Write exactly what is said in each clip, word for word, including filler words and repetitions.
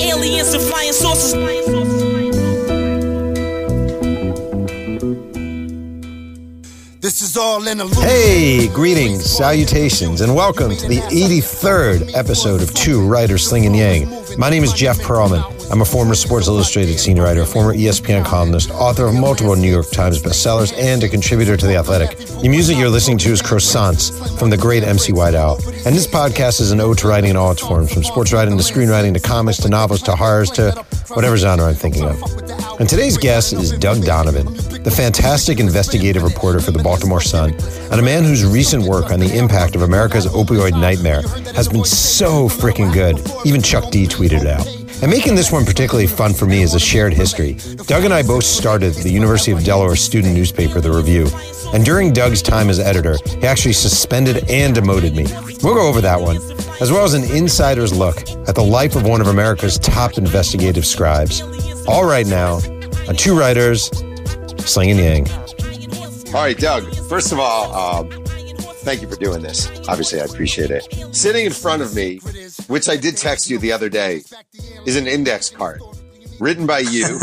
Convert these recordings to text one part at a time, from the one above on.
Aliens and flying saucers. This is all in a loop. Hey, greetings, salutations, and welcome to the eighty-third episode of Two Writers Slingin' Yang. My name is Jeff Pearlman. I'm a former Sports Illustrated senior writer, a former E S P N columnist, author of multiple New York Times bestsellers, and a contributor to The Athletic. The music you're listening to is Croissants from the great M C Whiteout. And this podcast is an ode to writing in all its forms, from sports writing to screenwriting to comics to novels to horrors to whatever genre I'm thinking of. And today's guest is Doug Donovan, the fantastic investigative reporter for the Baltimore Sun, and a man whose recent work on the impact of America's opioid nightmare has been so freaking good. Even Chuck D tweeted it out. And making this one particularly fun for me is a shared history. Doug and I both started the University of Delaware student newspaper, The Review. And during Doug's time as editor, he actually suspended and demoted me. We'll go over that one, as well as an insider's look at the life of one of America's top investigative scribes. All right now, on Two Writers, Slingin' Yang. All right, Doug, first of all, uh, thank you for doing this. Obviously, I appreciate it. Sitting in front of me, which I did text you the other day, is an index card written by you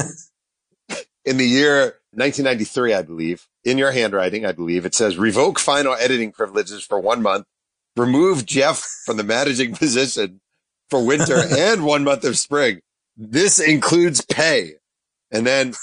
in the year nineteen ninety-three, I believe, in your handwriting, I believe. It says, revoke final editing privileges for one month, remove Jeff from the managing position for winter and one month of spring. This includes pay. And then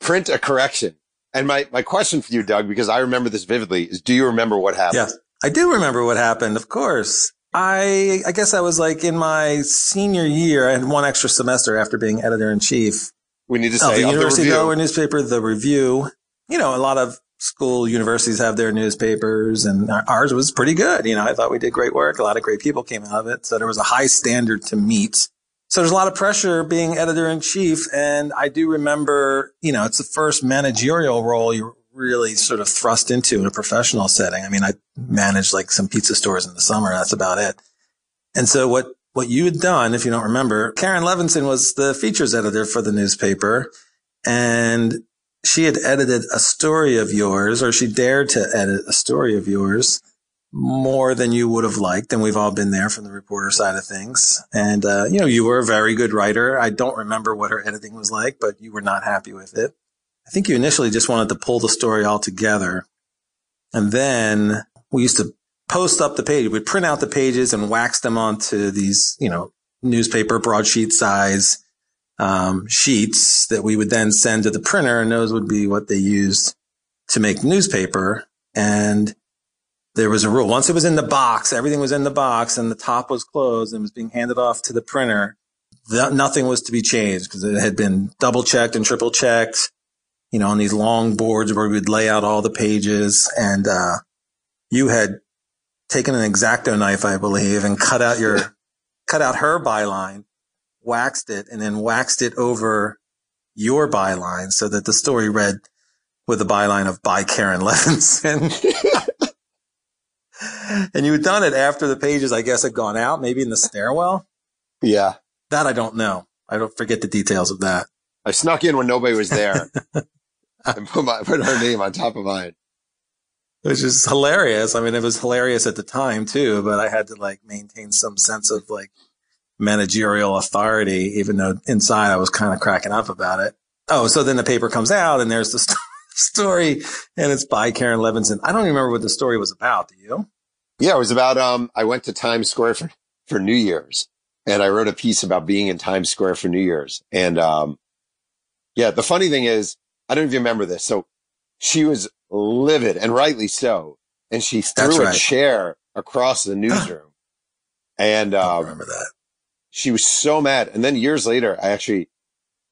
print a correction. And my, my question for you, Doug, because I remember this vividly, is do you remember what happened? Yeah, I do remember what happened, of course. I I guess I was like in my senior year. I had one extra semester after being editor-in-chief. We need to say oh, the University of Delaware newspaper, The Review. You know, a lot of school universities have their newspapers, and ours was pretty good. You know, I thought we did great work. A lot of great people came out of it. So there was a high standard to meet. So there's a lot of pressure being editor-in-chief. And I do remember, you know, it's the first managerial role you're really sort of thrust into in a professional setting. I mean, I managed like some pizza stores in the summer. That's about it. And so what, what you had done, if you don't remember, Karen Levinson was the features editor for the newspaper, and she had edited a story of yours, or she dared to edit a story of yours more than you would have liked. And we've all been there from the reporter side of things. And, uh, you know, you were a very good writer. I don't remember what her editing was like, but you were not happy with it. I think you initially just wanted to pull the story all together. And then we used to post up the page. We'd print out the pages and wax them onto these, you know, newspaper broadsheet size um, sheets that we would then send to the printer. And those would be what they used to make newspaper. And there was a rule. Once it was in the box, everything was in the box and the top was closed and was being handed off to the printer, the, nothing was to be changed because it had been double checked and triple checked. You know, on these long boards where we'd lay out all the pages, and uh, you had taken an X-Acto knife, I believe, and cut out your, cut out her byline, waxed it, and then waxed it over your byline so that the story read with the byline of by Karen Levinson. And you had done it after the pages, I guess, had gone out, maybe in the stairwell. Yeah. That I don't know. I don't forget the details of that. I snuck in when nobody was there and put, my, put her name on top of mine. Which is hilarious. I mean, it was hilarious at the time, too, but I had to, like, maintain some sense of, like, managerial authority, even though inside I was kind of cracking up about it. Oh, so then the paper comes out, and there's the st- story, and it's by Karen Levinson. I don't remember what the story was about, do you? Yeah, it was about um, I went to Times Square for, for New Year's, and I wrote a piece about being in Times Square for New Year's. And um yeah, the funny thing is, I don't even remember this. So she was livid, and rightly so. And she threw That's right. a chair across the newsroom. And um, I remember that. She was so mad. And then years later, I actually,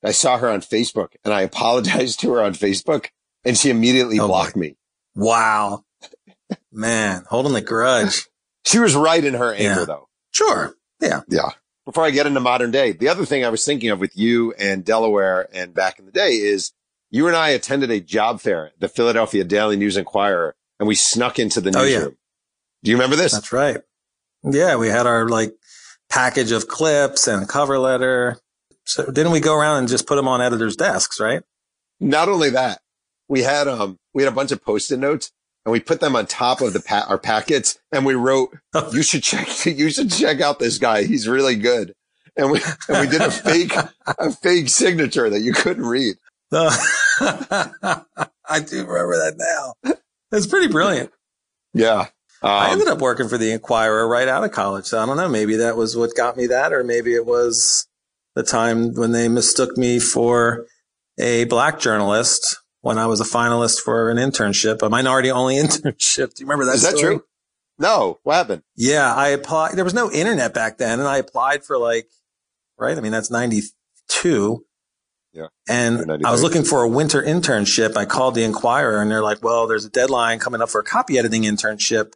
I saw her on Facebook, and I apologized to her on Facebook, and she immediately oh blocked my. me. Wow. Man, holding the grudge. She was right in her anger, yeah. though. Sure. Yeah. Yeah. Before I get into modern day, the other thing I was thinking of with you and Delaware and back in the day is you and I attended a job fair, the Philadelphia Daily News Inquirer, and we snuck into the newsroom. Oh, yeah. Do you remember this? That's right. Yeah, we had our like package of clips and a cover letter. So didn't we go around and just put them on editors' desks, right? Not only that, we had um we had a bunch of Post-it notes, and we put them on top of the pa- our packets, and we wrote, you should check, you should check out this guy. He's really good. and we and we did a fake a fake signature that you couldn't read. Uh, I do remember that now. It's pretty brilliant. Yeah. Um, I ended up working for the Inquirer right out of college. So I don't know. Maybe that was what got me that, or maybe it was the time when they mistook me for a black journalist when I was a finalist for an internship, a minority-only internship. Do you remember that Is that story? True? No. What happened? Yeah, I applied. There was no internet back then, and I applied for like, right? I mean, that's ninety-two. Yeah. And I was looking for a winter internship. I called the Inquirer, and they're like, well, there's a deadline coming up for a copy editing internship.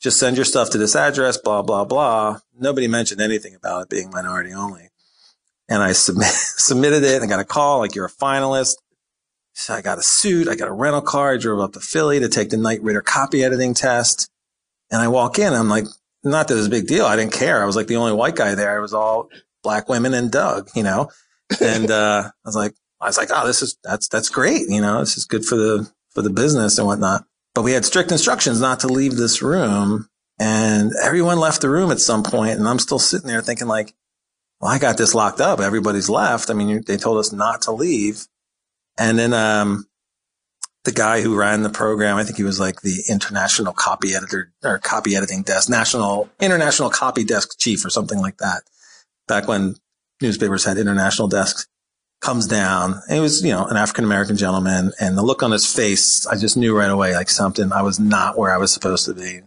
Just send your stuff to this address, blah, blah, blah. Nobody mentioned anything about it being minority only. And I submit, submitted it, and I got a call, like, you're a finalist. So I got a suit. I got a rental car. I drove up to Philly to take the Knight Ritter copy editing test. And I walk in. I'm like, not that it was a big deal. I didn't care. I was like the only white guy there. It was all black women and Doug, you know. And, uh, I was like, I was like, oh, this is, that's, that's great. You know, this is good for the, for the business and whatnot. But we had strict instructions not to leave this room, and everyone left the room at some point. And I'm still sitting there thinking like, well, I got this locked up. Everybody's left. I mean, you, they told us not to leave. And then, um, the guy who ran the program, I think he was like the international copy editor or copy editing desk, national, international copy desk chief or something like that. Back when newspapers had international desks, comes down. It was, you know, an African-American gentleman, and the look on his face, I just knew right away, like something, I was not where I was supposed to be.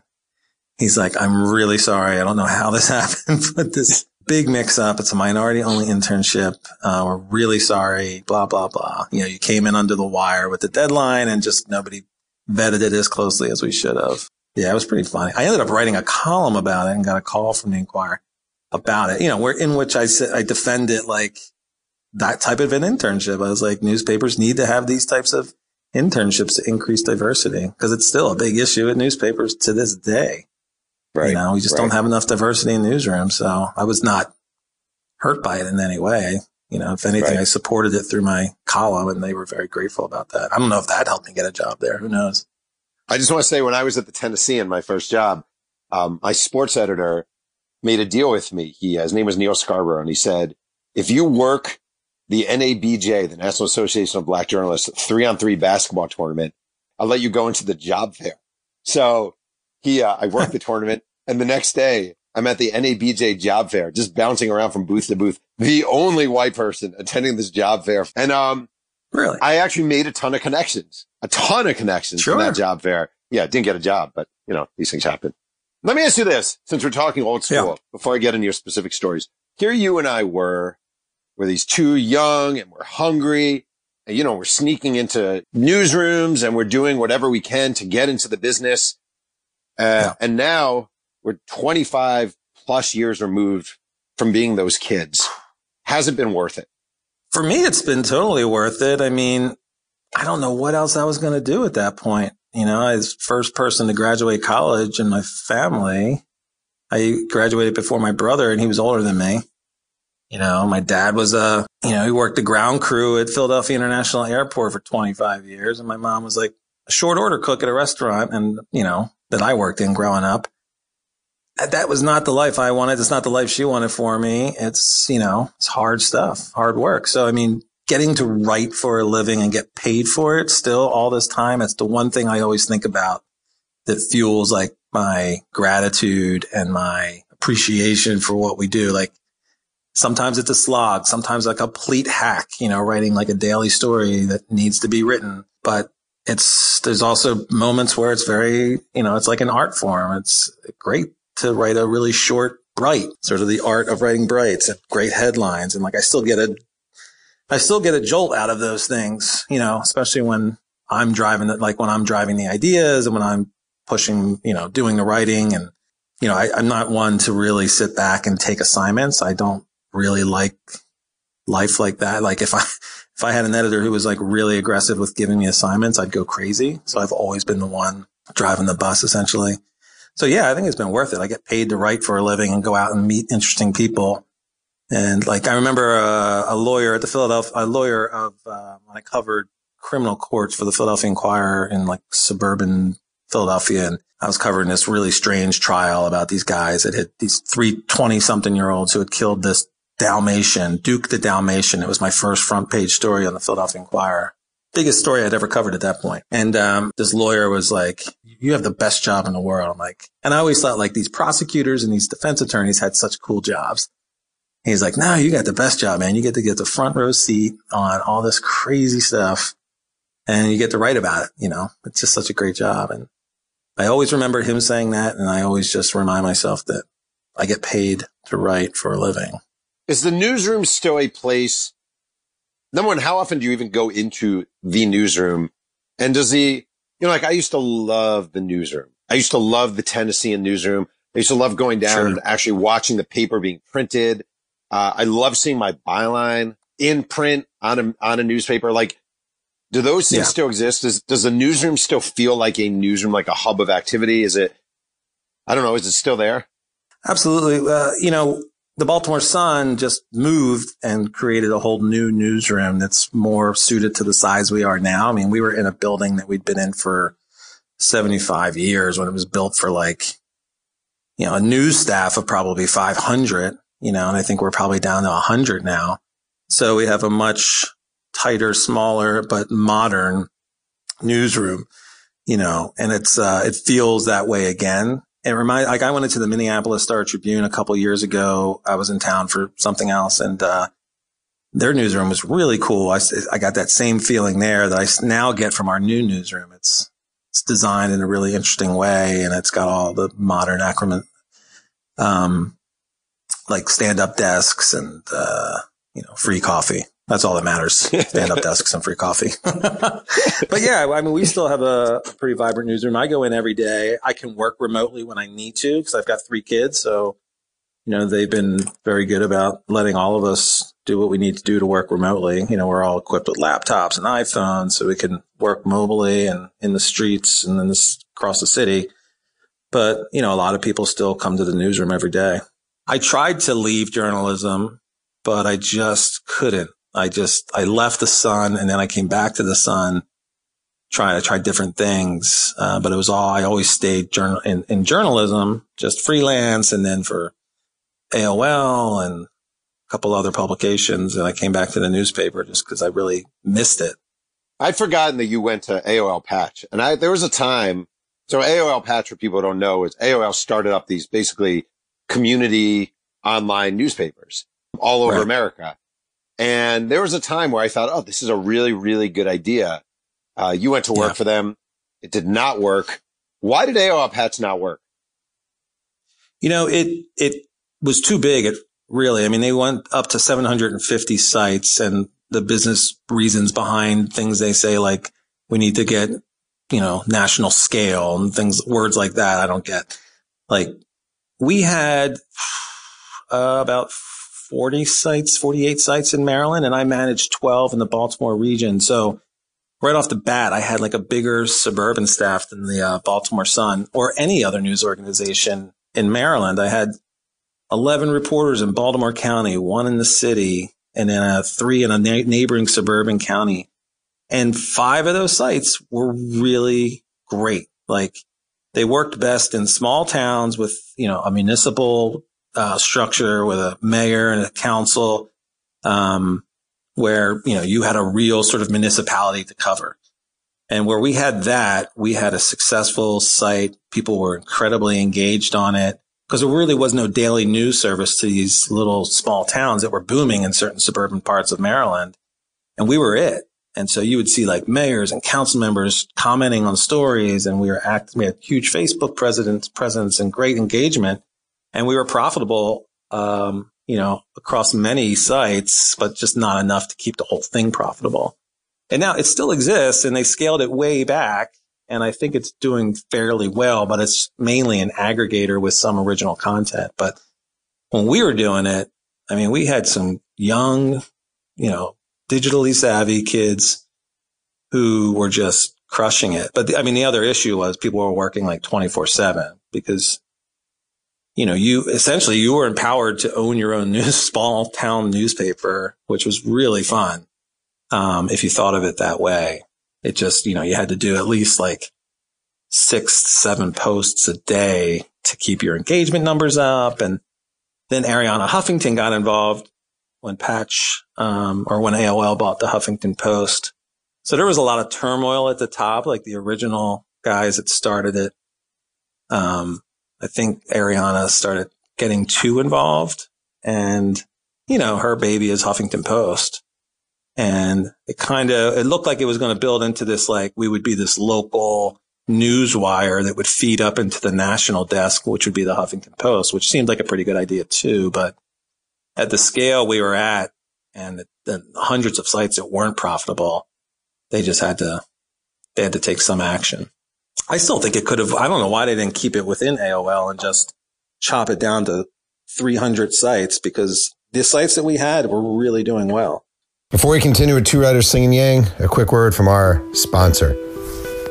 He's like, I'm really sorry. I don't know how this happened, but this big mix up. It's a minority only internship. Uh, we're really sorry, blah, blah, blah. You know, you came in under the wire with the deadline, and just nobody vetted it as closely as we should have. Yeah, it was pretty funny. I ended up writing a column about it and got a call from the Inquirer about it, you know, where in which I said, I defend it like that type of an internship. I was like, newspapers need to have these types of internships to increase diversity, because it's still a big issue at newspapers to this day. Right. You know, we just right. don't have enough diversity in newsrooms. So I was not hurt by it in any way. You know, if anything, right. I supported it through my column, and they were very grateful about that. I don't know if that helped me get a job there. Who knows? I just want to say, when I was at the Tennessean, my first job, um, my sports editor made a deal with me. He, uh, his name was Neil Scarborough, and he said, if you work the N A B J, the National Association of Black Journalists, three on three basketball tournament, I'll let you go into the job fair. So he, uh, I worked the tournament, and the next day I'm at the N A B J job fair, just bouncing around from booth to booth, the only white person attending this job fair. And, um, really, I actually made a ton of connections, a ton of connections sure. from that job fair. Yeah. Didn't get a job, but you know, these things happen. Let me ask you this, since we're talking old school, yeah. before I get into your specific stories. Here you and I were, we're these two young, and we're hungry, and, you know, we're sneaking into newsrooms, and we're doing whatever we can to get into the business. Uh, yeah. And now we're twenty-five plus years removed from being those kids. Has it been worth it? For me, it's been totally worth it. I mean, I don't know what else I was going to do at that point. You know, I was the first person to graduate college in my family. I graduated before my brother, and he was older than me. You know, my dad was a, you know, he worked the ground crew at Philadelphia International Airport for twenty-five years. And my mom was like a short order cook at a restaurant, and, you know, that I worked in growing up. That was not the life I wanted. It's not the life she wanted for me. It's, you know, it's hard stuff, hard work. So, I mean, getting to write for a living and get paid for it still all this time, it's the one thing I always think about that fuels like my gratitude and my appreciation for what we do. Like sometimes it's a slog, sometimes a complete hack, you know, writing like a daily story that needs to be written. But it's, there's also moments where it's very, you know, it's like an art form. It's great to write a really short, bright, sort of the art of writing brights, great headlines. And like, I still get a, I still get a jolt out of those things, you know, especially when I'm driving it, like when I'm driving the ideas and when I'm pushing, you know, doing the writing. And, you know, I, I'm not one to really sit back and take assignments. I don't really like life like that. Like if I, if I had an editor who was like really aggressive with giving me assignments, I'd go crazy. So I've always been the one driving the bus essentially. So yeah, I think it's been worth it. I get paid to write for a living and go out and meet interesting people. And like, I remember uh, a lawyer at the Philadelphia, a lawyer of, uh, when I covered criminal courts for the Philadelphia Inquirer in like suburban Philadelphia. And I was covering this really strange trial about these guys that had, these three twenty something year olds who had killed this Dalmatian, Duke the Dalmatian. It was my first front page story on the Philadelphia Inquirer. Biggest story I'd ever covered at that point. And um, this lawyer was like, you have the best job in the world. I'm like, and I always thought like these prosecutors and these defense attorneys had such cool jobs. And he's like, no, you got the best job, man. You get to get the front row seat on all this crazy stuff and you get to write about it. You know, it's just such a great job. And I always remember him saying that. And I always just remind myself that I get paid to write for a living. Is the newsroom still a place? Number one, how often do you even go into the newsroom? And does the, you know, like I used to love the newsroom. I used to love the Tennessean newsroom. I used to love going down sure. and actually watching the paper being printed. Uh, I love seeing my byline in print on a, on a newspaper. Like, do those things yeah. still exist? Does, does the newsroom still feel like a newsroom, like a hub of activity? Is it, I don't know, is it still there? Absolutely. Uh, you know, the Baltimore Sun just moved and created a whole new newsroom that's more suited to the size we are now. I mean, we were in a building that we'd been in for seventy-five years when it was built for like, you know, a news staff of probably five hundred, you know, and I think we're probably down to one hundred now. So we have a much tighter, smaller, but modern newsroom, you know, and it's, uh, it feels that way again. It reminds, like I went into the Minneapolis Star Tribune a couple of years ago. I was in town for something else, and uh, their newsroom was really cool. I, I got that same feeling there that I now get from our new newsroom. It's it's designed in a really interesting way, and it's got all the modern accoutrement, um, like stand-up desks and uh, you know, free coffee. That's all that matters: stand-up desks and free coffee. But yeah, I mean, we still have a pretty vibrant newsroom. I go in every day. I can work remotely when I need to because I've got three kids. So, you know, they've been very good about letting all of us do what we need to do to work remotely. You know, we're all equipped with laptops and iPhones, so we can work mobilely and in the streets and then this, across the city. But you know, a lot of people still come to the newsroom every day. I tried to leave journalism, but I just couldn't. I just, I left the Sun and then I came back to the Sun trying to try different things. Uh, but it was all, I always stayed journal in, in journalism, just freelance. And then for A O L and a couple other publications. And I came back to the newspaper just because I really missed it. I'd forgotten that you went to A O L Patch, and I, there was a time. So A O L Patch, for people who don't know, is A O L started up these basically community online newspapers all over right. America. And there was a time where I thought, oh, this is a really, really good idea. Uh, you went to work yeah. for them. It did not work. Why did A O L Patch not work? You know, it, it was too big. It really, I mean, they went up to seven hundred fifty sites, and the business reasons behind things they say, like we need to get, you know, national scale and things, words like that. I don't get. Like we had uh, about forty sites, forty-eight sites in Maryland, and I managed twelve in the Baltimore region. So right off the bat, I had like a bigger suburban staff than the uh, Baltimore Sun or any other news organization in Maryland. I had eleven reporters in Baltimore County, one in the city, and then uh, three in a na- neighboring suburban county. And five of those sites were really great. Like they worked best in small towns with, you know, a municipal Uh, structure with a mayor and a council, um, where, you know, you had a real sort of municipality to cover. And where we had that, we had a successful site. People were incredibly engaged on it because there really was no daily news service to these little small towns that were booming in certain suburban parts of Maryland. And we were it. And so you would see like mayors and council members commenting on stories, and we were act- we had huge Facebook presence, presence and great engagement. And we were profitable, um, you know, across many sites, but just not enough to keep the whole thing profitable. And now it still exists, and they scaled it way back. And I think it's doing fairly well, but it's mainly an aggregator with some original content. But when we were doing it, I mean, we had some young, you know, digitally savvy kids who were just crushing it. But the, I mean, the other issue was people were working like twenty-four seven because you know, you essentially you were empowered to own your own news, small town newspaper, which was really fun. Um, if you thought of it that way, it just, you know, you had to do at least like six, seven posts a day to keep your engagement numbers up. And then Arianna Huffington got involved when Patch, um, or when A O L bought the Huffington Post. So there was a lot of turmoil at the top, like the original guys that started it. Um, I think Arianna started getting too involved, and, you know, her baby is Huffington Post. And it kind of, it looked like it was going to build into this, like, we would be this local news wire that would feed up into the national desk, which would be the Huffington Post, which seemed like a pretty good idea too. But at the scale we were at and the hundreds of sites that weren't profitable, they just had to, they had to take some action. I still think it could have, I don't know why they didn't keep it within A O L and just chop it down to three hundred sites, because the sites that we had were really doing well. Before we continue with Two Writers Slingin' Yang, a quick word from our sponsor.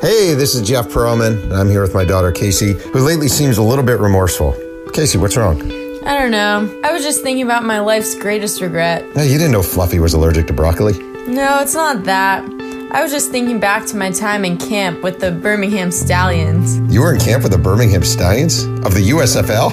Hey, this is Jeff Pearlman, and I'm here with my daughter, Casey, who lately seems a little bit remorseful. Casey, what's wrong? I don't know. I was just thinking about my life's greatest regret. Hey, you didn't know Fluffy was allergic to broccoli? No, it's not that. I was just thinking back to my time in camp with the Birmingham Stallions. You were in camp with the Birmingham Stallions? Of the U S F L?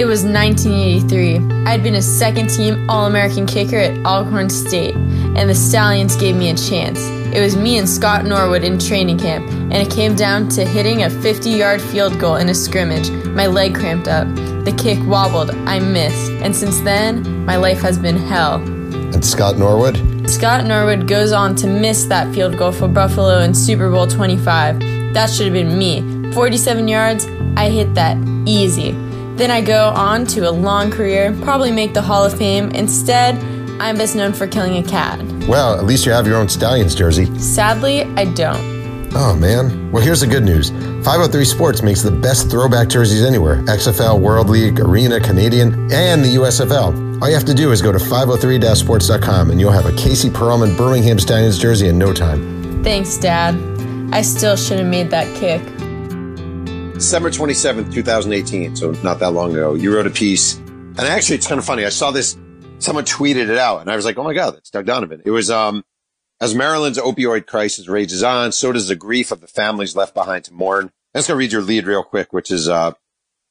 It was nineteen eighty-three. I'd been a second-team All-American kicker at Alcorn State, and the Stallions gave me a chance. It was me and Scott Norwood in training camp, and it came down to hitting a fifty-yard field goal in a scrimmage. My leg cramped up. The kick wobbled. I missed. And since then, my life has been hell. And Scott Norwood? Scott Norwood goes on to miss that field goal for Buffalo in Super Bowl twenty-five. That should have been me. forty-seven yards, I hit that easy. Then I go on to a long career, probably make the Hall of Fame. Instead, I'm best known for killing a cat. Well, at least you have your own Stallions jersey. Sadly, I don't. Oh, man. Well, here's the good news. five oh three Sports makes the best throwback jerseys anywhere. X F L, World League, Arena, Canadian, and the U S F L. All you have to do is go to five oh three sports dot com, and you'll have a Casey Pearlman Birmingham Stallions jersey in no time. Thanks, Dad. I still should have made that kick. December twenty-seventh, twenty eighteen, so not that long ago, you wrote a piece. And actually, it's kind of funny. I saw this. Someone tweeted it out, and I was like, oh, my God, that's Doug Donovan. It was... um. As Maryland's opioid crisis rages on, so does the grief of the families left behind to mourn. I'm just going to read your lead real quick, which is uh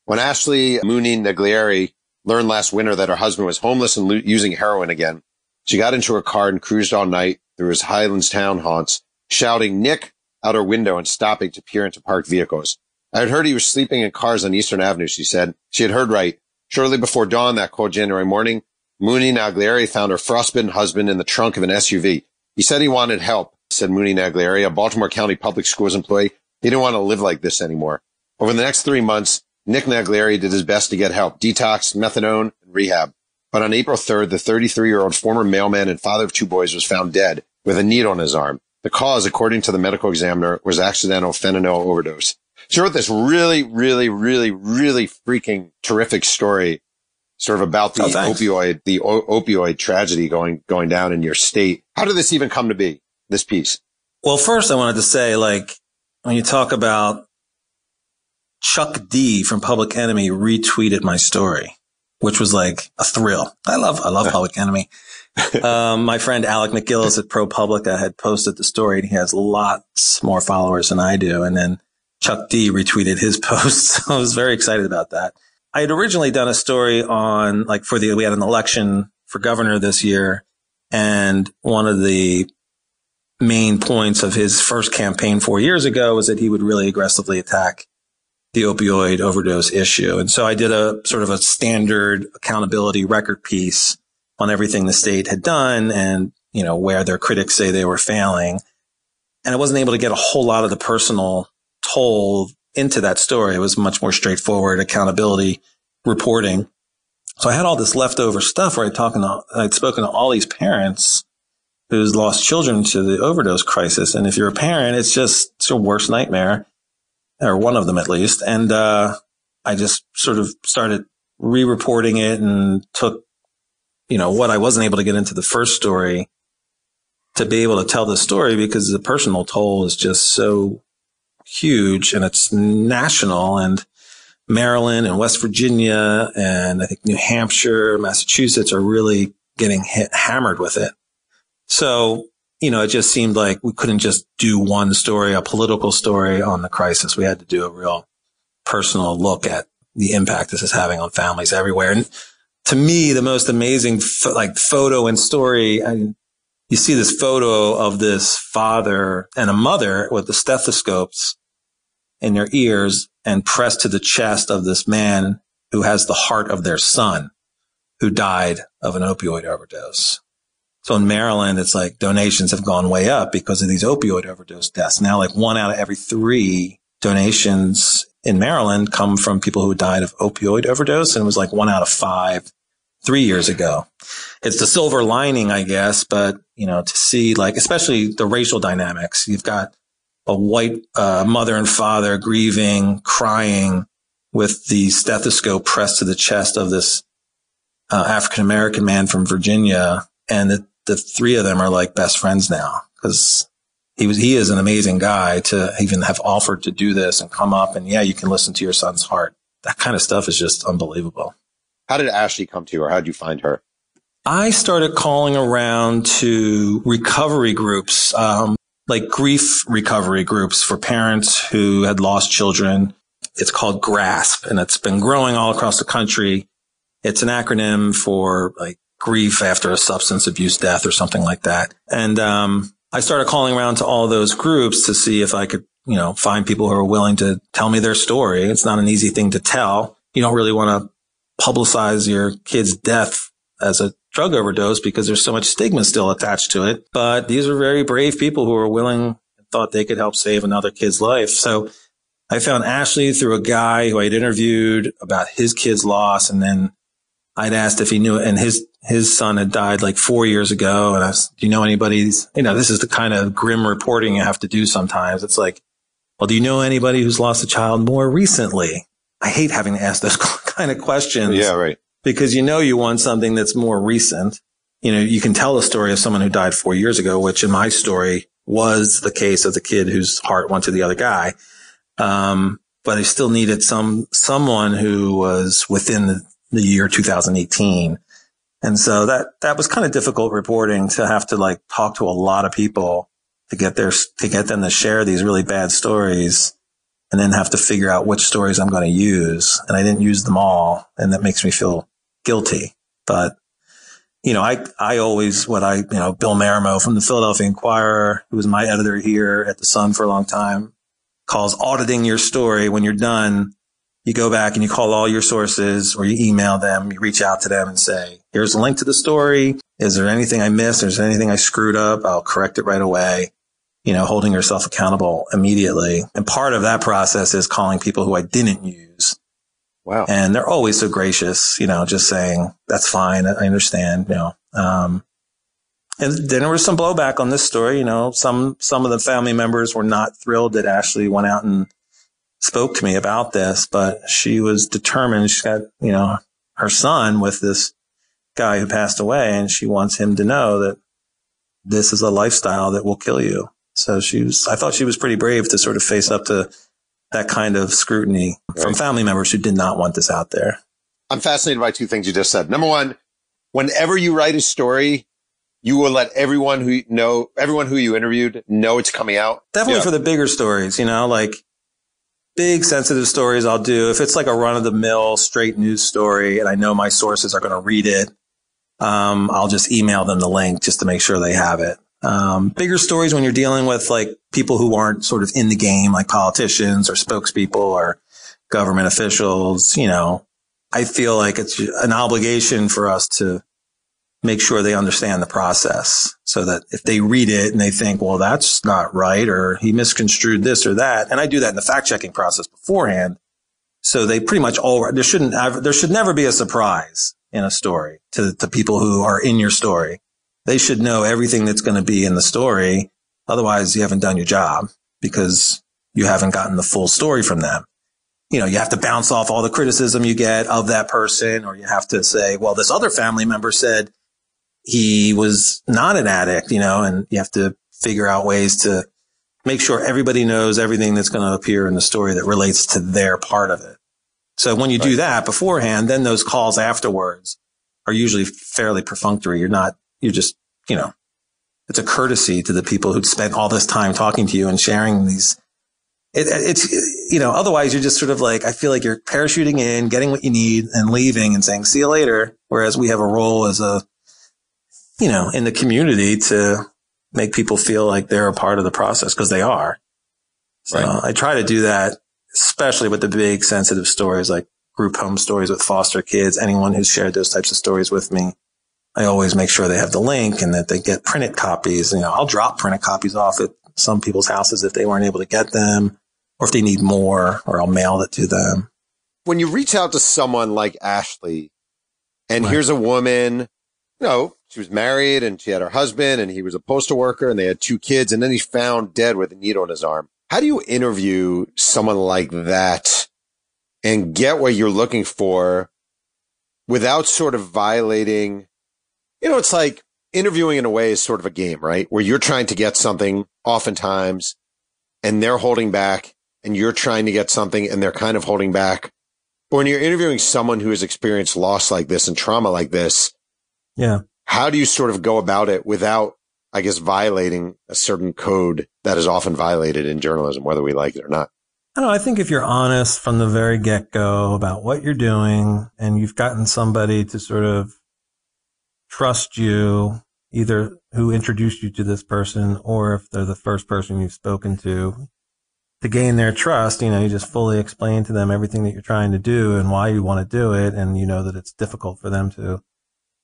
when Ashley Mooney-Naglieri learned last winter that her husband was homeless and lo- using heroin again, she got into her car and cruised all night through his Highlandstown haunts, shouting Nick out her window and stopping to peer into parked vehicles. I had heard he was sleeping in cars on Eastern Avenue, she said. She had heard right. Shortly before dawn that cold January morning, Mooney-Naglieri found her frostbitten husband in the trunk of an S U V. He said he wanted help, said Mooney-Naglieri, a Baltimore County Public Schools employee. He didn't want to live like this anymore. Over the next three months, Nick Naglieri did his best to get help, detox, methadone, and rehab. But on April third, the thirty-three-year-old former mailman and father of two boys was found dead with a needle in his arm. The cause, according to the medical examiner, was accidental fentanyl overdose. She wrote this really, really, really, really freaking terrific story sort of about the oh, opioid, the o- opioid tragedy going, going down in your state. How did this even come to be, this piece? Well, first I wanted to say, like, when you talk about Chuck D from Public Enemy retweeted my story, which was like a thrill. I love, I love Public Enemy. Um, my friend Alec McGillis at ProPublica had posted the story, and he has lots more followers than I do. And then Chuck D retweeted his post. So I was very excited about that. I had originally done a story on, like, for the, we had an election for governor this year, and one of the main points of his first campaign four years ago was that he would really aggressively attack the opioid overdose issue. And so I did a sort of a standard accountability record piece on everything the state had done and, you know, where their critics say they were failing. And I wasn't able to get a whole lot of the personal toll into that story. It was much more straightforward accountability reporting. So I had all this leftover stuff where I'd, talking to, I'd spoken to all these parents who's lost children to the overdose crisis. And if you're a parent, it's just it's your worst nightmare, or one of them at least. And uh I just sort of started re-reporting it and took, you know, what I wasn't able to get into the first story to be able to tell the story, because the personal toll is just so huge, and it's national, and Maryland and West Virginia and I think New Hampshire, Massachusetts are really getting hit, hammered with it. So, you know, it just seemed like we couldn't just do one story, a political story on the crisis. We had to do a real personal look at the impact this is having on families everywhere. And to me, the most amazing f- like photo and story. I, you see this photo of this father and a mother with the stethoscopes in their ears and pressed to the chest of this man who has the heart of their son, who died of an opioid overdose. So in Maryland, it's like donations have gone way up because of these opioid overdose deaths. Now, like one out of every three donations in Maryland come from people who died of opioid overdose, and it was like one out of five three years ago. It's the silver lining, I guess, but, you know, to see, like, especially the racial dynamics. You've got a white uh, mother and father grieving, crying, with the stethoscope pressed to the chest of this uh, African-American man from Virginia. And the, the three of them are like best friends now, because he was, he is an amazing guy to even have offered to do this and come up. And yeah, you can listen to your son's heart. That kind of stuff is just unbelievable. How did Ashley come to you, or how did you find her? I started calling around to recovery groups, um, like grief recovery groups for parents who had lost children. It's called GRASP, and it's been growing all across the country. It's an acronym for like grief after a substance abuse death or something like that. And um I started calling around to all those groups to see if I could, you know, find people who are willing to tell me their story. It's not an easy thing to tell. You don't really want to publicize your kid's death as a drug overdose because there's so much stigma still attached to it. But these are very brave people who are willing and thought they could help save another kid's life. So I found Ashley through a guy who I'd interviewed about his kid's loss. And then I'd asked if he knew it. And his, his son had died like four years ago. And I was, do you know anybody's, you know, this is the kind of grim reporting you have to do sometimes. It's like, well, do you know anybody who's lost a child more recently? I hate having to ask those kind of questions. Yeah, right. Because you know, you want something that's more recent. You know, you can tell the story of someone who died four years ago, which in my story was the case of the kid whose heart went to the other guy. Um, but I still needed some, someone who was within the, the year two thousand eighteen. And so that, that was kind of difficult reporting, to have to like talk to a lot of people to get their, to get them to share these really bad stories, and then have to figure out which stories I'm going to use. And I didn't use them all. And that makes me feel guilty. But, you know, I, I always, what I, you know, Bill Marimo from the Philadelphia Inquirer, who was my editor here at the Sun for a long time, calls auditing your story. When you're done, you go back and you call all your sources, or you email them, you reach out to them and say, here's a link to the story. Is there anything I missed? Is there anything I screwed up? I'll correct it right away. You know, holding yourself accountable immediately. And part of that process is calling people who I didn't use. Wow. And they're always so gracious, you know, just saying, that's fine. I understand, you know, um, and then there was some blowback on this story. You know, some, some of the family members were not thrilled that Ashley went out and spoke to me about this, but she was determined. She's got, you know, her son with this guy who passed away, and she wants him to know that this is a lifestyle that will kill you. So she was, I thought she was pretty brave to sort of face up to that kind of scrutiny right. from family members who did not want this out there. I'm fascinated by two things you just said. Number one, whenever you write a story, you will let everyone who know, everyone who you interviewed know it's coming out. Definitely yeah. for the bigger stories, you know, like big sensitive stories I'll do. If it's like a run of the mill straight news story and I know my sources are going to read it, um, I'll just email them the link just to make sure they have it. Um, bigger stories when you're dealing with like people who aren't sort of in the game, like politicians or spokespeople or government officials, you know, I feel like it's an obligation for us to make sure they understand the process, so that if they read it and they think, well, that's not right, or he misconstrued this or that. And I do that in the fact checking process beforehand. So they pretty much all, there shouldn't, there should never be a surprise in a story to the people who are in your story. They should know everything that's going to be in the story. Otherwise you haven't done your job, because you haven't gotten the full story from them. You know, you have to bounce off all the criticism you get of that person, or you have to say, well, this other family member said he was not an addict, you know, and you have to figure out ways to make sure everybody knows everything that's going to appear in the story that relates to their part of it. So when you right. do that beforehand, then those calls afterwards are usually fairly perfunctory. You're not, you're just, you know, it's a courtesy to the people who'd spent all this time talking to you and sharing these. It, it's, you know, otherwise you're just sort of like, I feel like you're parachuting in, getting what you need and leaving and saying, see you later. Whereas we have a role as a, you know, in the community to make people feel like they're a part of the process, because they are. So right. I try to do that, especially with the big sensitive stories like group home stories with foster kids. Anyone who's shared those types of stories with me, I always make sure they have the link and that they get printed copies. You know, I'll drop printed copies off at some people's houses if they weren't able to get them, or if they need more, or I'll mail it to them. When you reach out to someone like Ashley, and right. here's a woman, you know, she was married and she had her husband and he was a postal worker and they had two kids, and then he's found dead with a needle in his arm. How do you interview someone like that and get what you're looking for without sort of violating? You know, it's like interviewing in a way is sort of a game, right? Where you're trying to get something oftentimes and they're holding back, and you're trying to get something and they're kind of holding back. But when you're interviewing someone who has experienced loss like this and trauma like this, yeah, how do you sort of go about it without, I guess, violating a certain code that is often violated in journalism, whether we like it or not? I don't know. I think if you're honest from the very get-go about what you're doing, and you've gotten somebody to sort of trust you, either who introduced you to this person or if they're the first person you've spoken to, to gain their trust, you know, you just fully explain to them everything that you're trying to do and why you want to do it. And you know that it's difficult for them to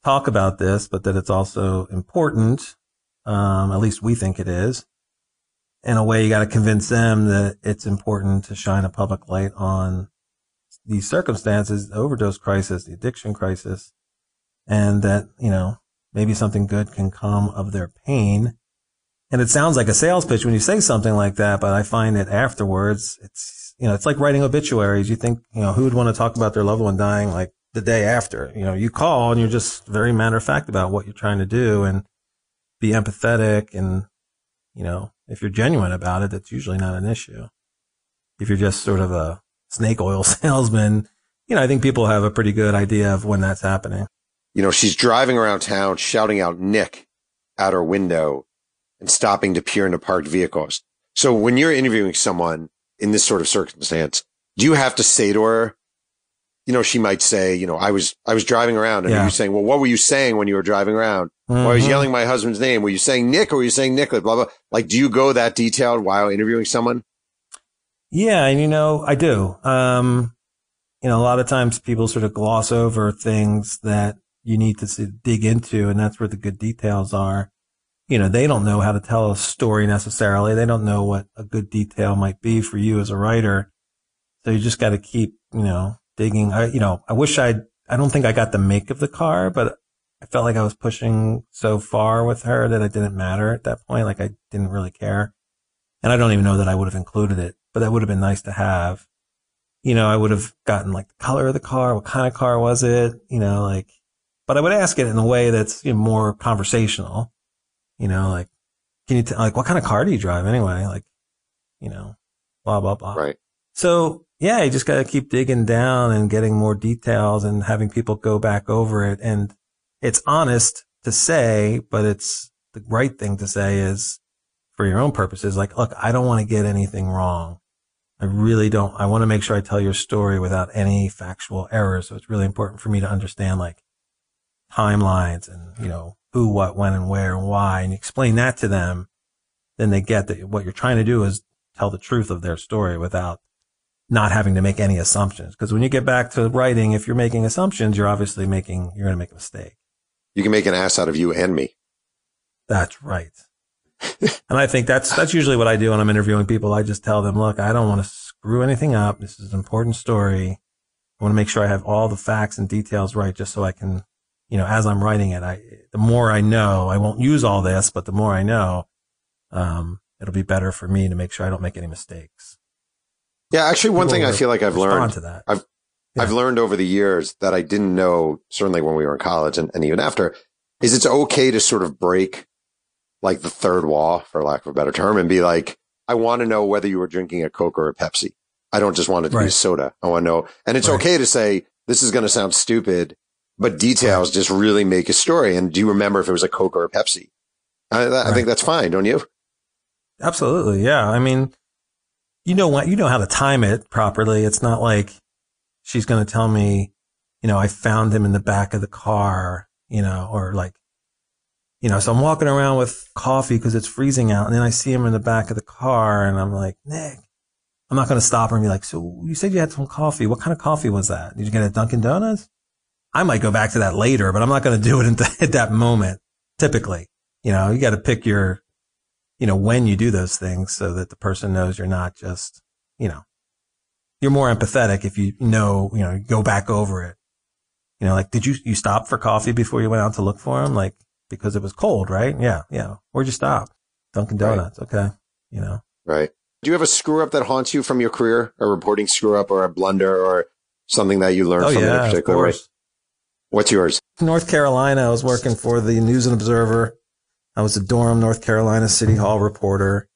talk about this, but that it's also important. Um, at least we think it is. In a way, you got to convince them that it's important to shine a public light on these circumstances, the overdose crisis, the addiction crisis, and that, you know, maybe something good can come of their pain. And it sounds like a sales pitch when you say something like that, but I find that afterwards, it's, you know, it's like writing obituaries. You think, you know, who would want to talk about their loved one dying like the day after? You know, you call and you're just very matter of fact about what you're trying to do and be empathetic. And, you know, if you're genuine about it, that's usually not an issue. If you're just sort of a snake oil salesman, you know, I think people have a pretty good idea of when that's happening. You know, she's driving around town shouting out Nick out her window and stopping to peer into parked vehicles. So when you're interviewing someone in this sort of circumstance, do you have to say to her, you know, she might say, you know, I was, I was driving around, and yeah. you're saying, well, what were you saying when you were driving around? Mm-hmm. Well, I was yelling my husband's name. Were you saying Nick or were you saying Nicholas? Blah, blah. Like, do you go that detailed while interviewing someone? Yeah. And you know, I do. Um, you know, a lot of times people sort of gloss over things that you need to see, dig into, and that's where the good details are. You know, they don't know how to tell a story necessarily. They don't know what a good detail might be for you as a writer. So you just got to keep, you know, digging. I, you know, I wish I'd, I don't think I got the make of the car, but I felt like I was pushing so far with her that it didn't matter at that point. Like, I didn't really care. And I don't even know that I would have included it, but that would have been nice to have. You know, I would have gotten like the color of the car. What kind of car was it? You know, like, but I would ask it in a way that's, you know, more conversational. You know, like, can you tell, like, what kind of car do you drive anyway? Like, you know, blah, blah, blah. Right. So, yeah, you just got to keep digging down and getting more details and having people go back over it. And it's honest to say, but it's the right thing to say is for your own purposes. Like, look, I don't want to get anything wrong. I really don't. I want to make sure I tell your story without any factual errors. So it's really important for me to understand, like, timelines and, you know, who, what, when, and where, and why, and you explain that to them, then they get that what you're trying to do is tell the truth of their story without not having to make any assumptions. Because when you get back to writing, if you're making assumptions, you're obviously making, you're going to make a mistake. You can make an ass out of you and me. That's right. And I think that's, that's usually what I do when I'm interviewing people. I just tell them, look, I don't want to screw anything up. This is an important story. I want to make sure I have all the facts and details right, just so I can, you know, as I'm writing it, I, the more I know, I won't use all this, but the more I know, um, it'll be better for me to make sure I don't make any mistakes. Yeah. Actually, one People thing I feel like I've learned, to that. I've, yeah. I've learned over the years that I didn't know, certainly when we were in college and, and even after, is it's okay to sort of break like the third wall, for lack of a better term, and be like, I want to know whether you were drinking a Coke or a Pepsi. I don't just want it to right. be a soda. I want to know. And it's right. okay to say, this is going to sound stupid, but details just really make a story. And do you remember if it was a Coke or a Pepsi? I, I right. think that's fine, don't you? Absolutely, yeah. I mean, you know what? You know how to time it properly. It's not like she's going to tell me, you know, I found him in the back of the car, you know, or like, you know, so I'm walking around with coffee because it's freezing out. And then I see him in the back of the car and I'm like, Nick, I'm not going to stop her and be like, so you said you had some coffee. What kind of coffee was that? Did you get it at Dunkin' Donuts? I might go back to that later, but I'm not going to do it at that moment. Typically, you know, you got to pick your, you know, when you do those things so that the person knows you're not just, you know, you're more empathetic if you know, you know, go back over it. You know, like, did you, you stop for coffee before you went out to look for him? Like, because it was cold, right? Yeah. Yeah. Where'd you stop? Dunkin' Donuts. Right. Okay. You know? Right. Do you have a screw up that haunts you from your career, a reporting screw up or a blunder or something that you learned oh, from yeah, in particular? Right? What's yours? North Carolina. I was working for the News and Observer. I was a Durham, North Carolina City Hall reporter.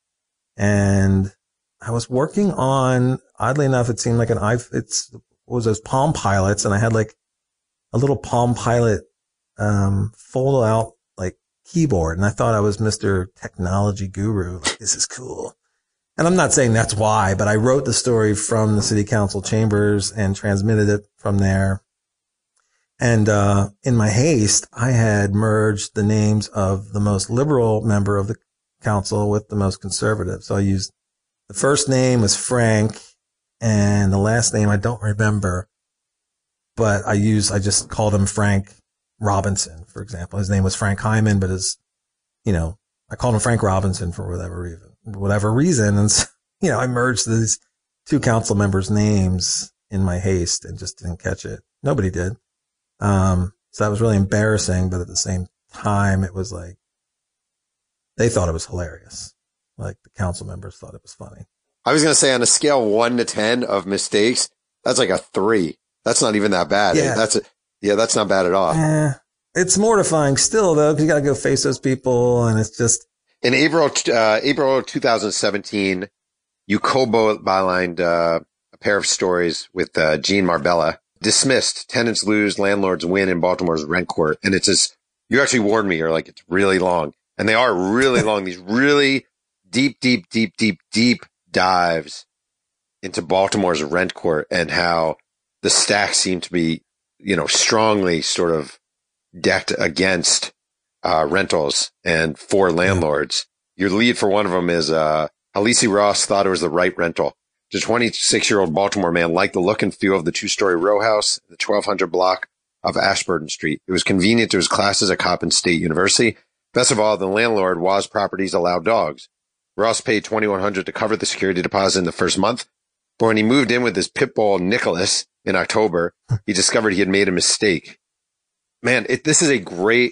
And I was working on, oddly enough, it seemed like an, it's, it was those Palm Pilots. And I had like a little Palm Pilot, um, fold out like keyboard. And I thought I was Mister Technology Guru. Like, this is cool. And I'm not saying that's why, but I wrote the story from the city council chambers and transmitted it from there. And, uh, in my haste, I had merged the names of the most liberal member of the council with the most conservative. So I used the first name was Frank and the last name I don't remember, but I used, I just called him Frank Robinson, for example. His name was Frank Hyman, but his, you know, I called him Frank Robinson for whatever reason, whatever reason. And, so, you know, I merged these two council members' names in my haste and just didn't catch it. Nobody did. Um, so that was really embarrassing, but at the same time, it was like, they thought it was hilarious. Like the council members thought it was funny. I was going to say on a scale one to ten of mistakes, that's like a three. That's not even that bad. Yeah. That's a, yeah, that's not bad at all. Eh, it's mortifying still though, because you got to go face those people. And it's just. In April, uh, April twenty seventeen, you co-bylined, uh, a pair of stories with, uh, Gene Marbella. Dismissed. Tenants lose, landlords win in Baltimore's rent court. And it's just, you actually warned me. You're like, it's really long. And they are really long. These really deep, deep, deep, deep, deep dives into Baltimore's rent court and how the stacks seem to be, you know, strongly sort of decked against uh, rentals and for landlords. Your lead for one of them is uh, Halisi Ross thought it was the right rental. The twenty-six-year-old Baltimore man liked the look and feel of the two-story row house, the twelve hundred block of Ashburton Street. It was convenient to his classes at Coppin State University. Best of all, the landlord, Waz Properties, allowed dogs. Ross paid twenty-one hundred dollars to cover the security deposit in the first month. But when he moved in with his pit bull, Nicholas, in October, he discovered he had made a mistake. Man, it, this is a great,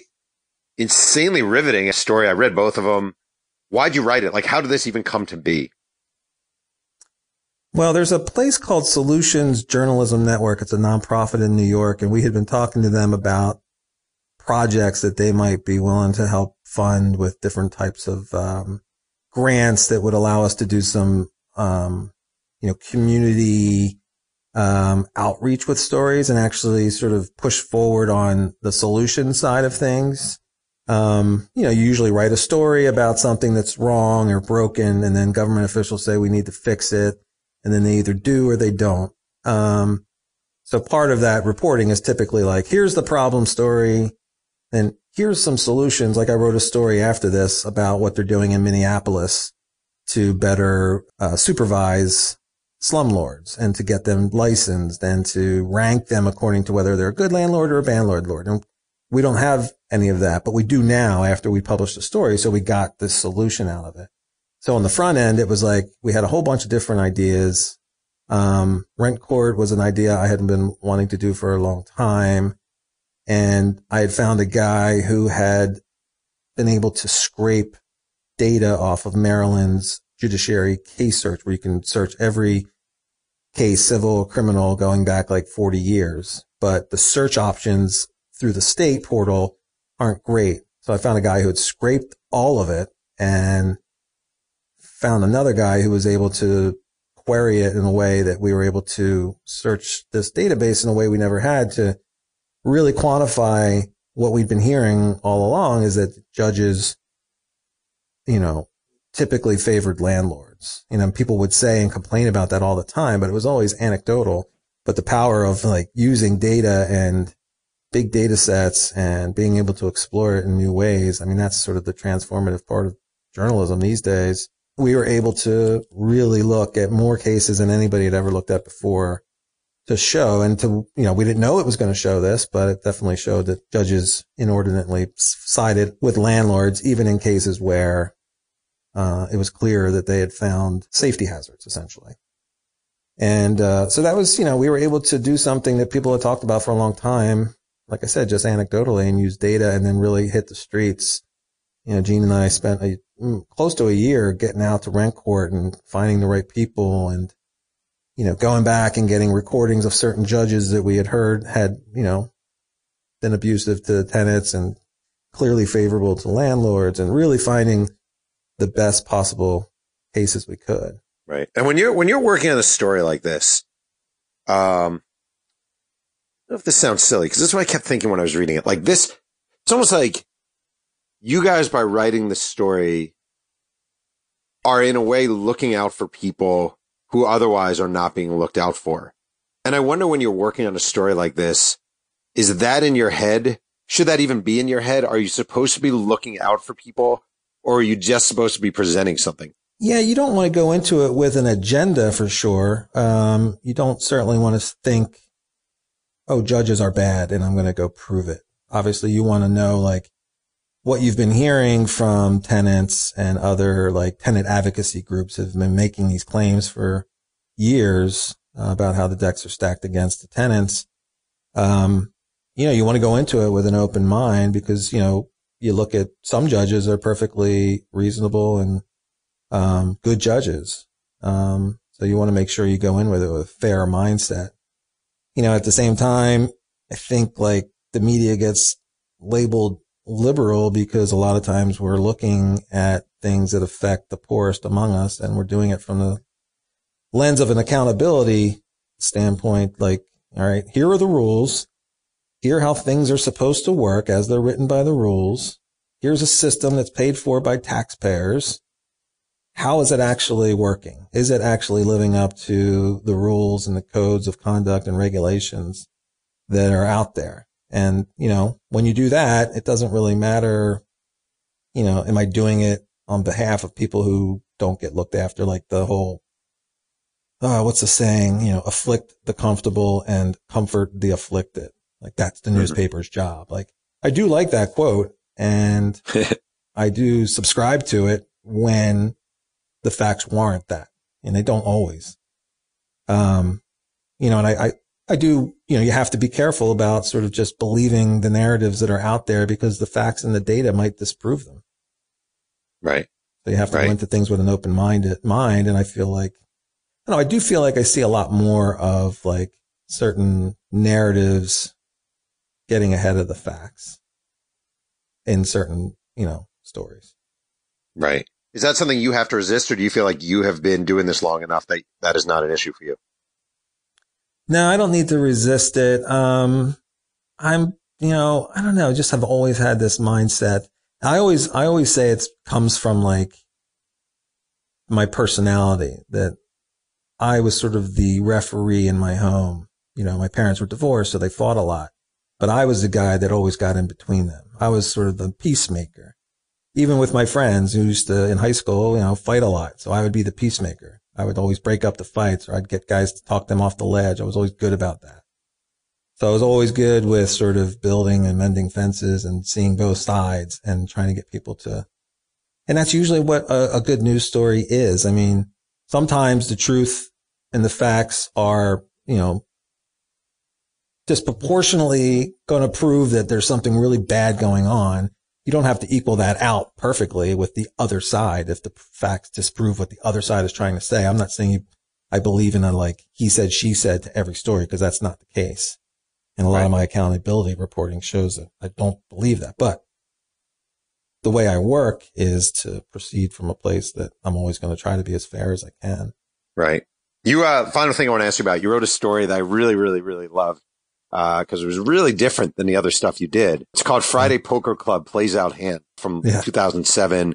insanely riveting story. I read both of them. Why'd you write it? Like, how did this even come to be? Well, there's a place called Solutions Journalism Network. It's a nonprofit in New York, and we had been talking to them about projects that they might be willing to help fund with different types of um, grants that would allow us to do some, um, you know, community um, outreach with stories and actually sort of push forward on the solution side of things. Um, you know, you usually write a story about something that's wrong or broken, and then government officials say we need to fix it. And then they either do or they don't. Um, so part of that reporting is typically like, here's the problem story and here's some solutions. Like I wrote a story after this about what they're doing in Minneapolis to better uh, supervise slumlords and to get them licensed and to rank them according to whether they're a good landlord or a bad landlord. And we don't have any of that, but we do now after we published the story. So we got this solution out of it. So on the front end, it was like we had a whole bunch of different ideas. Um, rent court was an idea I had been wanting to do for a long time. And I had found a guy who had been able to scrape data off of Maryland's judiciary case search, where you can search every case, civil or criminal, going back like forty years. But the search options through the state portal aren't great. So I found a guy who had scraped all of it and found another guy who was able to query it in a way that we were able to search this database in a way we never had to really quantify what we'd been hearing all along is that judges, you know, typically favored landlords. You know, people would say and complain about that all the time, but it was always anecdotal. but the power of like using data and big data sets and being able to explore it in new ways. I mean, that's sort of the transformative part of journalism these days. We were able to really look at more cases than anybody had ever looked at before to show, and to, you know, we didn't know it was going to show this, but it definitely showed that judges inordinately sided with landlords, even in cases where uh, it was clear that they had found safety hazards, essentially. And uh, so that was, you know, we were able to do something that people had talked about for a long time, like I said, just anecdotally, and use data and then really hit the streets. You know, Gene and I spent a, close to a year getting out to rent court and finding the right people and, you know, going back and getting recordings of certain judges that we had heard had, you know, been abusive to tenants and clearly favorable to landlords, and really finding the best possible cases we could. Right. And when you're, when you're working on a story like this, um, I don't know if this sounds silly, because this is what I kept thinking when I was reading it. Like this, it's almost like you guys, by writing this story, are in a way looking out for people who otherwise are not being looked out for. And I wonder, when you're working on a story like this, is that in your head? Should that even be in your head? Are you supposed to be looking out for people, or are you just supposed to be presenting something? Yeah, you don't want to go into it with an agenda, for sure. Um, you don't certainly want to think, oh, judges are bad and I'm going to go prove it. Obviously, you want to know, like, what you've been hearing from tenants and other like tenant advocacy groups have been making these claims for years uh, about how the decks are stacked against the tenants. Um, you know, you want to go into it with an open mind, because, you know, you look at some judges are perfectly reasonable and, um, good judges. Um, so you want to make sure you go in with it with a fair mindset. You know, at the same time, I think like the media gets labeled liberal because a lot of times we're looking at things that affect the poorest among us, and we're doing it from the lens of an accountability standpoint. Like, all right, here are the rules. Here are how things are supposed to work as they're written by the rules. Here's a system that's paid for by taxpayers. How is it actually working? Is it actually living up to the rules and the codes of conduct and regulations that are out there? And, you know, when you do that, it doesn't really matter, you know, am I doing it on behalf of people who don't get looked after? Like the whole, uh, what's the saying, you know, afflict the comfortable and comfort the afflicted. Like that's the newspaper's job. Like I do like that quote, and I do subscribe to it when the facts warrant that, and they don't always. Um, you know, and I, I, I do, you know, you have to be careful about sort of just believing the narratives that are out there, because the facts and the data might disprove them. Right. So you have to right. go into things with an open mind, mind. And I feel like, I don't know, I do feel like I see a lot more of like certain narratives getting ahead of the facts in certain, you know, stories. Right. Is that something you have to resist, or do you feel like you have been doing this long enough that that is not an issue for you? No, I don't need to resist it. Um, I'm, you know, I don't know, just have always had this mindset. I always, I always say it comes from like my personality, that I was sort of the referee in my home. You know, my parents were divorced, so they fought a lot, but I was the guy that always got in between them. I was sort of the peacemaker, even with my friends who used to in high school, you know, fight a lot. So I would be the peacemaker. I would always break up the fights, or I'd get guys to talk them off the ledge. I was always good about that. So I was always good with sort of building and mending fences and seeing both sides and trying to get people to, and that's usually what a, a good news story is. I mean, sometimes the truth and the facts are, you know, disproportionately going to prove that there's something really bad going on. You don't have to equal that out perfectly with the other side if the facts disprove what the other side is trying to say. I'm not saying I believe in a like he said, she said to every story, because that's not the case. And a lot right. of my accountability reporting shows that I don't believe that. But the way I work is to proceed from a place that I'm always going to try to be as fair as I can. Right. You, uh, final thing I want to ask you about, you wrote a story that I really, really, really loved. Uh, cause it was really different than the other stuff you did. It's called Friday Poker Club Plays Out Hand from yeah. two thousand seven.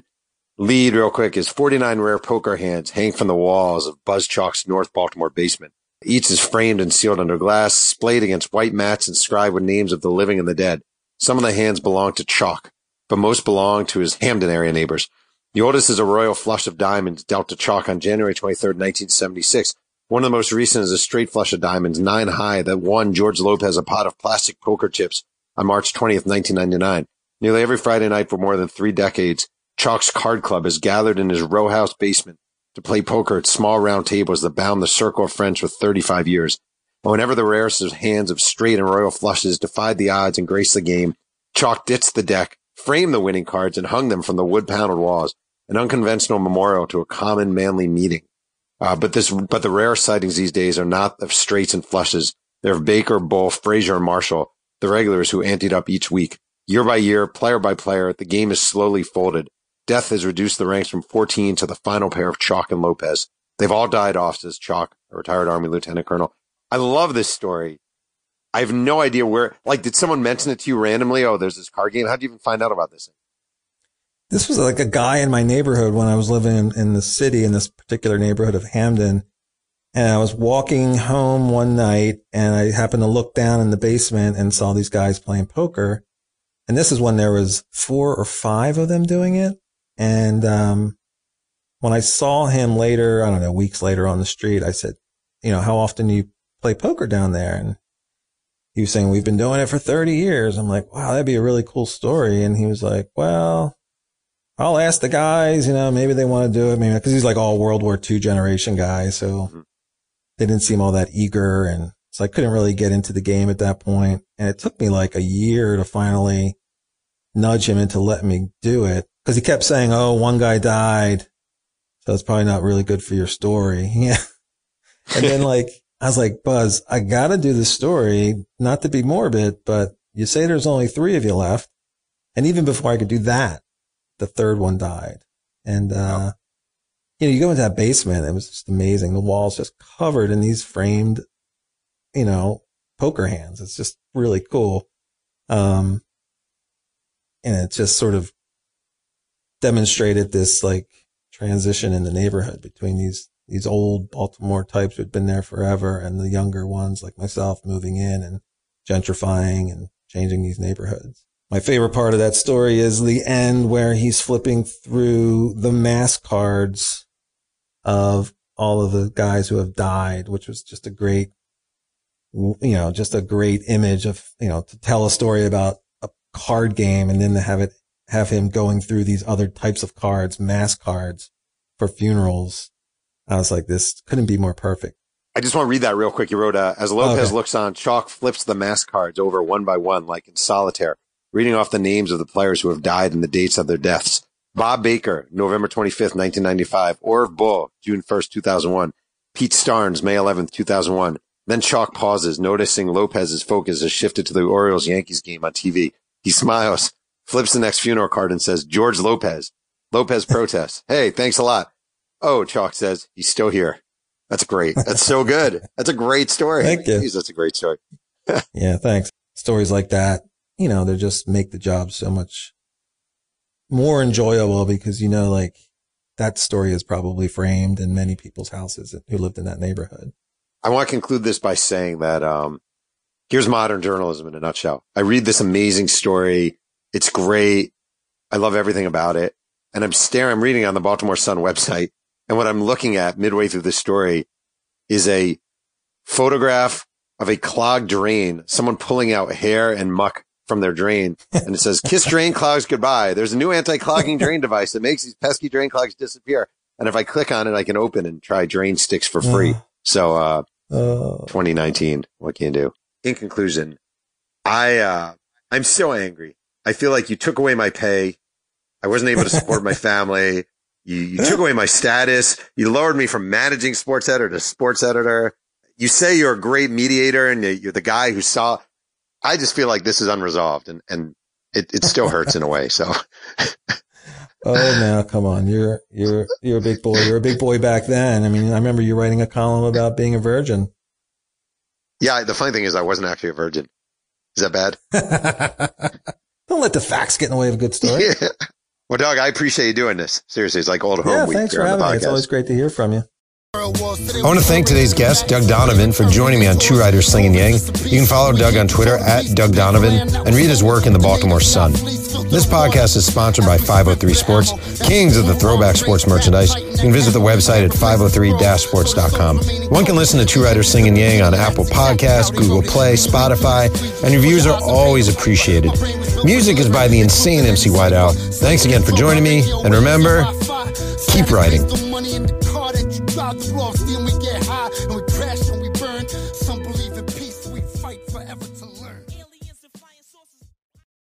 Lead real quick is forty-nine rare poker hands hang from the walls of Buzz Chalk's North Baltimore basement. Each is framed and sealed under glass, splayed against white mats inscribed with names of the living and the dead. Some of the hands belong to Chalk, but most belong to his Hamden area neighbors. The oldest is a royal flush of diamonds dealt to Chalk on January twenty-third, nineteen seventy-six. One of the most recent is a straight flush of diamonds, nine high, that won George Lopez a pot of plastic poker chips on March twentieth, nineteen ninety-nine. Nearly every Friday night for more than three decades, Chalk's card club has gathered in his row house basement to play poker at small round tables that bound the circle of friends for thirty-five years. And whenever the rarest of hands of straight and royal flushes defied the odds and graced the game, Chalk ditched the deck, framed the winning cards, and hung them from the wood-paneled walls, an unconventional memorial to a common manly meeting. Uh, but this, but the rare sightings these days are not of straights and flushes. They're of Baker, Bull, Frazier, and Marshall, the regulars who anteed up each week. Year by year, player by player, the game is slowly folded. Death has reduced the ranks from fourteen to the final pair of Chalk and Lopez. They've all died off, says Chalk, a retired Army lieutenant colonel. I love this story. I have no idea where, like, did someone mention it to you randomly? Oh, there's this card game. How'd you even find out about this? This was like a guy in my neighborhood when I was living in, in the city, in this particular neighborhood of Hamden. And I was walking home one night and I happened to look down in the basement and saw these guys playing poker. And this is when there was four or five of them doing it. And um, when I saw him later, I don't know, weeks later on the street, I said, you know, how often do you play poker down there? And he was saying, we've been doing it for thirty years. I'm like, wow, that'd be a really cool story. And he was like, well, I'll ask the guys, you know, maybe they want to do it. Maybe because he's like all World War Two generation guy. So they didn't seem all that eager. And so I couldn't really get into the game at that point. And it took me like a year to finally nudge him into letting me do it. Cause he kept saying, oh, one guy died. So it's probably not really good for your story. Yeah. And then like, I was like, Buzz, I got to do this story, not to be morbid, but you say there's only three of you left. And even before I could do that, the third one died. And, uh, you know, you go into that basement. It was just amazing. The walls just covered in these framed, you know, poker hands. It's just really cool. Um, and it just sort of demonstrated this like transition in the neighborhood between these, these old Baltimore types who'd been there forever and the younger ones like myself moving in and gentrifying and changing these neighborhoods. My favorite part of that story is the end where he's flipping through the mass cards of all of the guys who have died, which was just a great, you know, just a great image of, you know, to tell a story about a card game and then to have it, have him going through these other types of cards, mass cards for funerals. I was like, this couldn't be more perfect. I just want to read that real quick. You wrote, uh, as Lopez okay. looks on, Chalk flips the mass cards over one by one, like in solitaire, reading off the names of the players who have died and the dates of their deaths. Bob Baker, November twenty-fifth, nineteen ninety-five. Orv Bull, June first, two thousand one. Pete Starnes, May eleventh, two thousand one. Then Chalk pauses, noticing Lopez's focus has shifted to the Orioles-Yankees game on T V. He smiles, flips the next funeral card and says, George Lopez. Lopez protests. Hey, thanks a lot. Oh, Chalk says, he's still here. That's great. That's so good. That's a great story. Thank you. Jeez, that's a great story. Yeah, thanks. Stories like that, you know, they just make the job so much more enjoyable because, you know, like that story is probably framed in many people's houses who lived in that neighborhood. I want to conclude this by saying that um, here's modern journalism in a nutshell. I read this amazing story. It's great. I love everything about it. And I'm staring, I'm reading on the Baltimore Sun website. And what I'm looking at midway through this story is a photograph of a clogged drain, someone pulling out hair and muck from their drain. And it says, kiss drain clogs goodbye. There's a new anti-clogging drain device that makes these pesky drain clogs disappear. And if I click on it, I can open and try drain sticks for free. Uh, so, uh, uh, twenty nineteen, what can you do? In conclusion, I, uh, I'm so angry. I feel like you took away my pay. I wasn't able to support my family. You, you took away my status. You lowered me from managing sports editor to sports editor. You say you're a great mediator and you're the guy who saw. I just feel like this is unresolved and, and it, it still hurts in a way. So. Oh, now come on. You're, you're, you're a big boy. You're a big boy back then. I mean, I remember you writing a column about being a virgin. Yeah. The funny thing is I wasn't actually a virgin. Is that bad? Don't let the facts get in the way of a good story. Yeah. Well, Doug, I appreciate you doing this. Seriously. It's like old home yeah, week. Thanks for having me. It's always great to hear from you. I want to thank today's guest, Doug Donovan, for joining me on Two Writers Slingin' Yang. You can follow Doug on Twitter at Doug Donovan and read his work in the Baltimore Sun. This podcast is sponsored by five oh three Sports, kings of the throwback sports merchandise. You can visit the website at five oh three sports dot com. One can listen to Two Writers Slingin' Yang on Apple Podcasts, Google Play, Spotify, and reviews are always appreciated. Music is by the insane M C Whiteout. Thanks again for joining me, and remember, keep writing. The block, still we get high, and we crash and we burn. Some believe in peace, we fight forever to learn.